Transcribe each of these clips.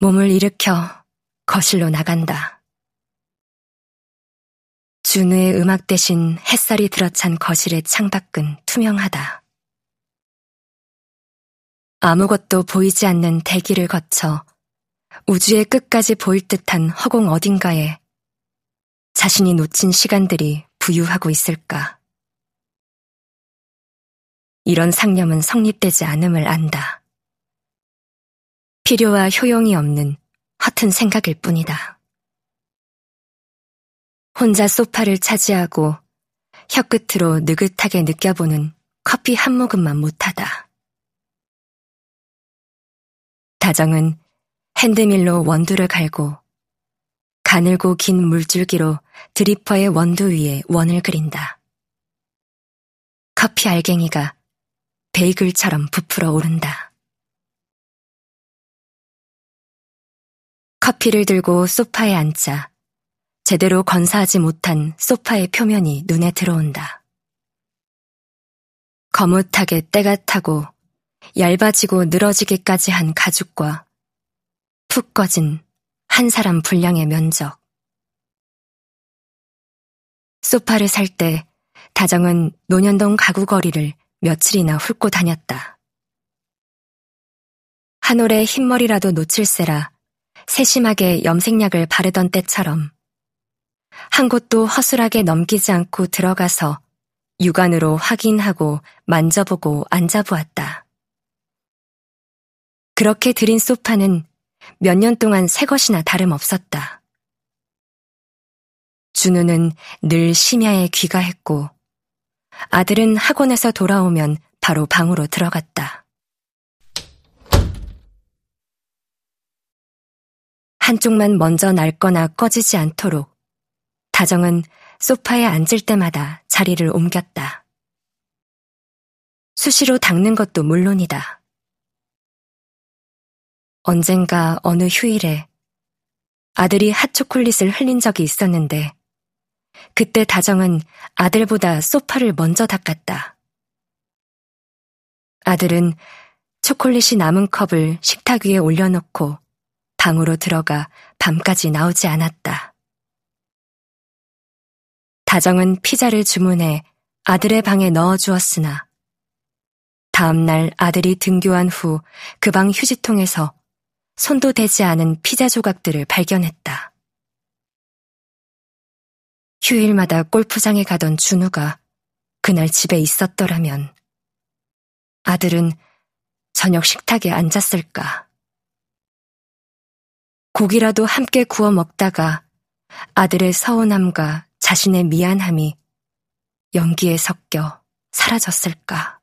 몸을 일으켜 거실로 나간다. 준우의 음악 대신 햇살이 들어찬 거실의 창밖은 투명하다. 아무것도 보이지 않는 대기를 거쳐 우주의 끝까지 보일 듯한 허공 어딘가에 자신이 놓친 시간들이 부유하고 있을까. 이런 상념은 성립되지 않음을 안다. 필요와 효용이 없는 허튼 생각일 뿐이다. 혼자 소파를 차지하고 혀끝으로 느긋하게 느껴보는 커피 한 모금만 못하다. 다정은 핸드밀로 원두를 갈고 가늘고 긴 물줄기로 드리퍼의 원두 위에 원을 그린다. 커피 알갱이가 베이글처럼 부풀어 오른다. 커피를 들고 소파에 앉자 제대로 건사하지 못한 소파의 표면이 눈에 들어온다. 거뭇하게 때가 타고 얇아지고 늘어지기까지 한 가죽과 푹 꺼진 한 사람 분량의 면적. 소파를 살 때 다정은 논현동 가구 거리를 며칠이나 훑고 다녔다. 한 올의 흰머리라도 놓칠세라 세심하게 염색약을 바르던 때처럼 한 곳도 허술하게 넘기지 않고 들어가서 육안으로 확인하고 만져보고 앉아보았다. 그렇게 들인 소파는 몇 년 동안 새 것이나 다름없었다. 준우는 늘 심야에 귀가했고 아들은 학원에서 돌아오면 바로 방으로 들어갔다. 한쪽만 먼저 낡거나 꺼지지 않도록 다정은 소파에 앉을 때마다 자리를 옮겼다. 수시로 닦는 것도 물론이다. 언젠가 어느 휴일에 아들이 핫초콜릿을 흘린 적이 있었는데 그때 다정은 아들보다 소파를 먼저 닦았다. 아들은 초콜릿이 남은 컵을 식탁 위에 올려놓고 방으로 들어가 밤까지 나오지 않았다. 다정은 피자를 주문해 아들의 방에 넣어주었으나 다음날 아들이 등교한 후 그 방 휴지통에서 손도 대지 않은 피자 조각들을 발견했다. 휴일마다 골프장에 가던 준우가 그날 집에 있었더라면 아들은 저녁 식탁에 앉았을까. 고기라도 함께 구워 먹다가 아들의 서운함과 자신의 미안함이 연기에 섞여 사라졌을까.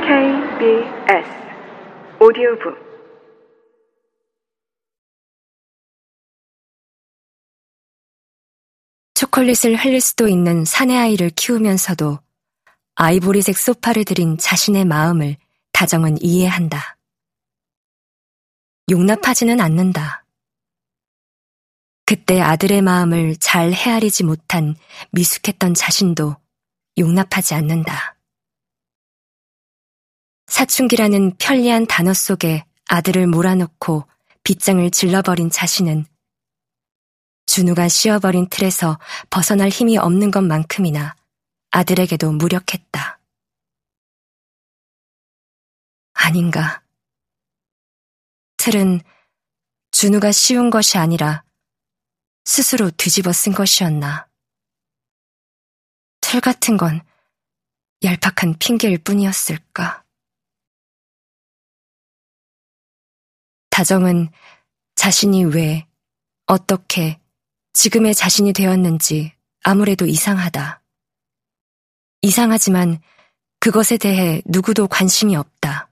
KBS 오디오북 초콜릿을 흘릴 수도 있는 사내아이를 키우면서도 아이보리색 소파를 들인 자신의 마음을 다정은 이해한다. 용납하지는 않는다. 그때 아들의 마음을 잘 헤아리지 못한 미숙했던 자신도 용납하지 않는다. 사춘기라는 편리한 단어 속에 아들을 몰아넣고 빗장을 질러버린 자신은 준우가 씌워버린 틀에서 벗어날 힘이 없는 것만큼이나 아들에게도 무력했다. 아닌가. 틀은 준우가 씌운 것이 아니라 스스로 뒤집어 쓴 것이었나. 틀 같은 건 얄팍한 핑계일 뿐이었을까. 다정은 자신이 왜, 어떻게, 지금의 자신이 되었는지 아무래도 이상하다. 이상하지만 그것에 대해 누구도 관심이 없다.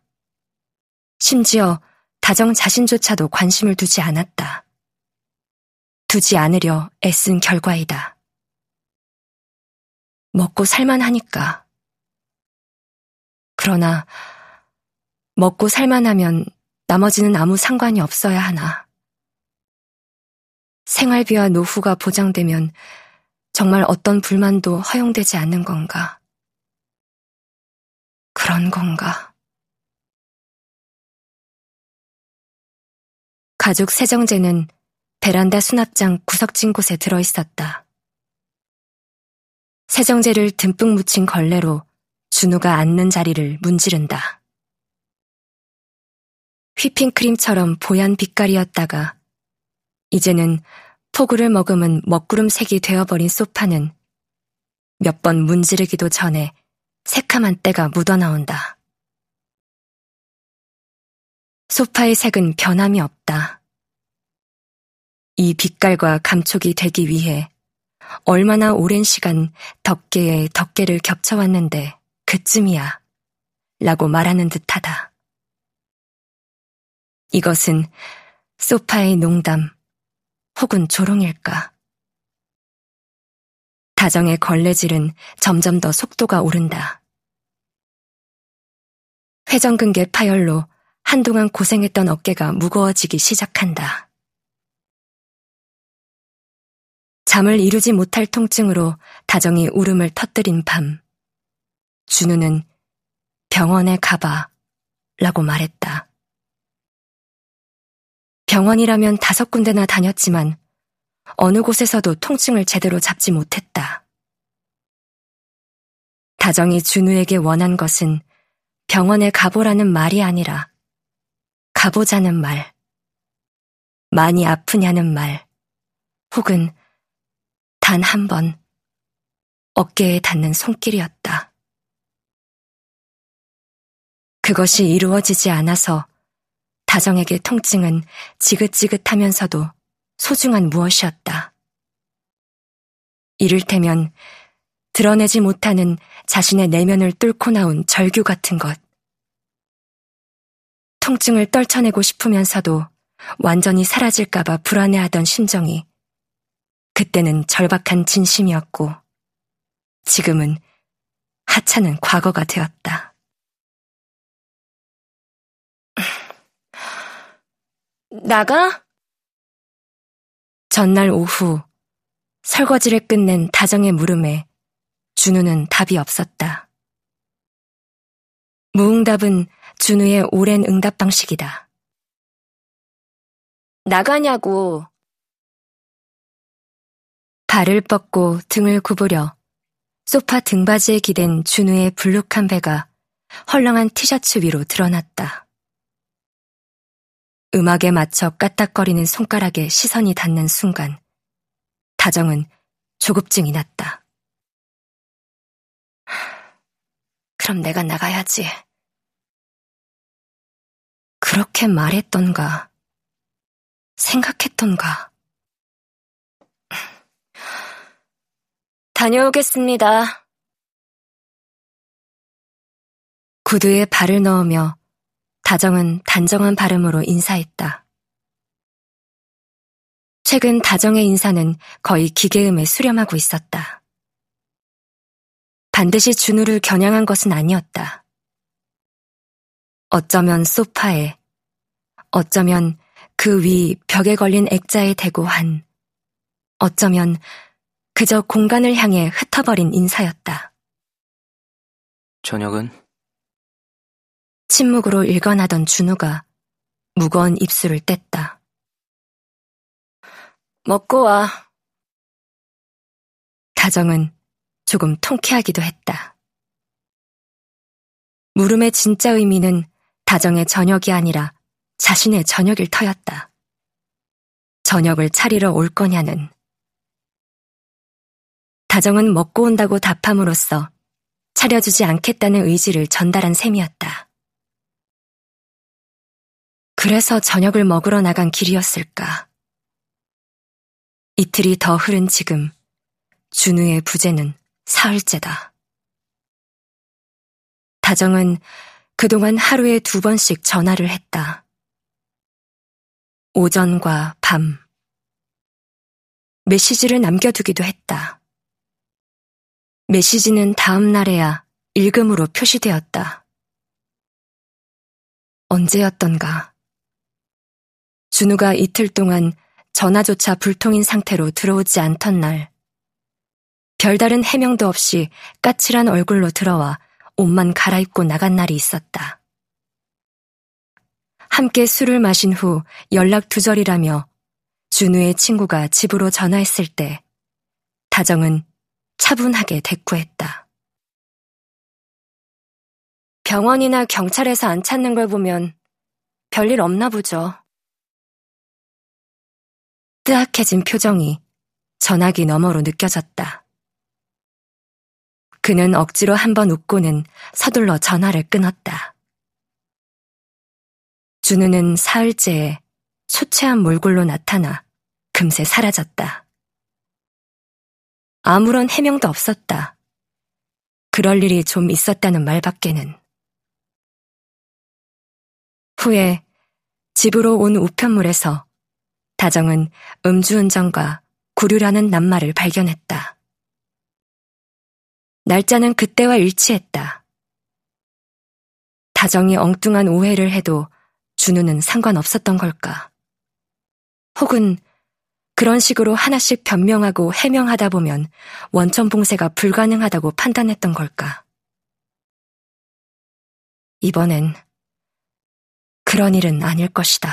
심지어 다정 자신조차도 관심을 두지 않았다. 두지 않으려 애쓴 결과이다. 먹고 살만하니까. 그러나 먹고 살만하면 나머지는 아무 상관이 없어야 하나. 생활비와 노후가 보장되면 정말 어떤 불만도 허용되지 않는 건가. 그런 건가? 가죽 세정제는 베란다 수납장 구석진 곳에 들어있었다. 세정제를 듬뿍 묻힌 걸레로 준우가 앉는 자리를 문지른다. 휘핑크림처럼 보얀 빛깔이었다가 이제는 폭우를 머금은 먹구름색이 되어버린 소파는 몇 번 문지르기도 전에 새카만 때가 묻어나온다. 소파의 색은 변함이 없다. 이 빛깔과 감촉이 되기 위해 얼마나 오랜 시간 덮개에 덮개를 겹쳐왔는데 그쯤이야 라고 말하는 듯하다. 이것은 소파의 농담 혹은 조롱일까? 다정의 걸레질은 점점 더 속도가 오른다. 회전근개 파열로 한동안 고생했던 어깨가 무거워지기 시작한다. 잠을 이루지 못할 통증으로 다정이 울음을 터뜨린 밤, 준우는 병원에 가봐 라고 말했다. 병원이라면 5군데나 다녔지만 어느 곳에서도 통증을 제대로 잡지 못했다. 다정이 준우에게 원한 것은 병원에 가보라는 말이 아니라 가보자는 말, 많이 아프냐는 말, 혹은 단 한 번 어깨에 닿는 손길이었다. 그것이 이루어지지 않아서 다정에게 통증은 지긋지긋하면서도 소중한 무엇이었다. 이를테면 드러내지 못하는 자신의 내면을 뚫고 나온 절규 같은 것. 통증을 떨쳐내고 싶으면서도 완전히 사라질까봐 불안해하던 심정이 그때는 절박한 진심이었고 지금은 하찮은 과거가 되었다. 나가? 전날 오후 설거지를 끝낸 다정의 물음에 준우는 답이 없었다. 무응답은 준우의 오랜 응답 방식이다. 나가냐고. 발을 뻗고 등을 구부려 소파 등받이에 기댄 준우의 불룩한 배가 헐렁한 티셔츠 위로 드러났다. 음악에 맞춰 까딱거리는 손가락에 시선이 닿는 순간 다정은 조급증이 났다. 그럼 내가 나가야지. 그렇게 말했던가 생각했던가. 다녀오겠습니다. 구두에 발을 넣으며 다정은 단정한 발음으로 인사했다. 최근 다정의 인사는 거의 기계음에 수렴하고 있었다. 반드시 준우를 겨냥한 것은 아니었다. 어쩌면 소파에, 어쩌면 그 위 벽에 걸린 액자에 대고 한, 어쩌면 그저 공간을 향해 흩어버린 인사였다. 저녁은? 침묵으로 일관하던 준우가 무거운 입술을 뗐다. 먹고 와. 다정은 조금 통쾌하기도 했다. 물음의 진짜 의미는 다정의 저녁이 아니라 자신의 저녁일 터였다. 저녁을 차리러 올 거냐는. 다정은 먹고 온다고 답함으로써 차려주지 않겠다는 의지를 전달한 셈이었다. 그래서 저녁을 먹으러 나간 길이었을까. 이틀이 더 흐른 지금 준우의 부재는 사흘째다. 다정은 그동안 하루에 2번씩 전화를 했다. 오전과 밤. 메시지를 남겨두기도 했다. 메시지는 다음 날에야 읽음으로 표시되었다. 언제였던가. 준우가 이틀 동안 전화조차 불통인 상태로 들어오지 않던 날, 별다른 해명도 없이 까칠한 얼굴로 들어와 옷만 갈아입고 나간 날이 있었다. 함께 술을 마신 후 연락 두절이라며 준우의 친구가 집으로 전화했을 때 다정은 차분하게 대꾸했다. 병원이나 경찰에서 안 찾는 걸 보면 별일 없나 보죠. 뜨악해진 표정이 전화기 너머로 느껴졌다. 그는 억지로 한번 웃고는 서둘러 전화를 끊었다. 준우는 사흘째에 초췌한 몰골로 나타나 금세 사라졌다. 아무런 해명도 없었다. 그럴 일이 좀 있었다는 말밖에는. 후에 집으로 온 우편물에서 다정은 음주운전과 구류라는 낱말을 발견했다. 날짜는 그때와 일치했다. 다정이 엉뚱한 오해를 해도 준우는 상관없었던 걸까? 혹은 그런 식으로 하나씩 변명하고 해명하다 보면 원천 봉쇄가 불가능하다고 판단했던 걸까? 이번엔 그런 일은 아닐 것이다.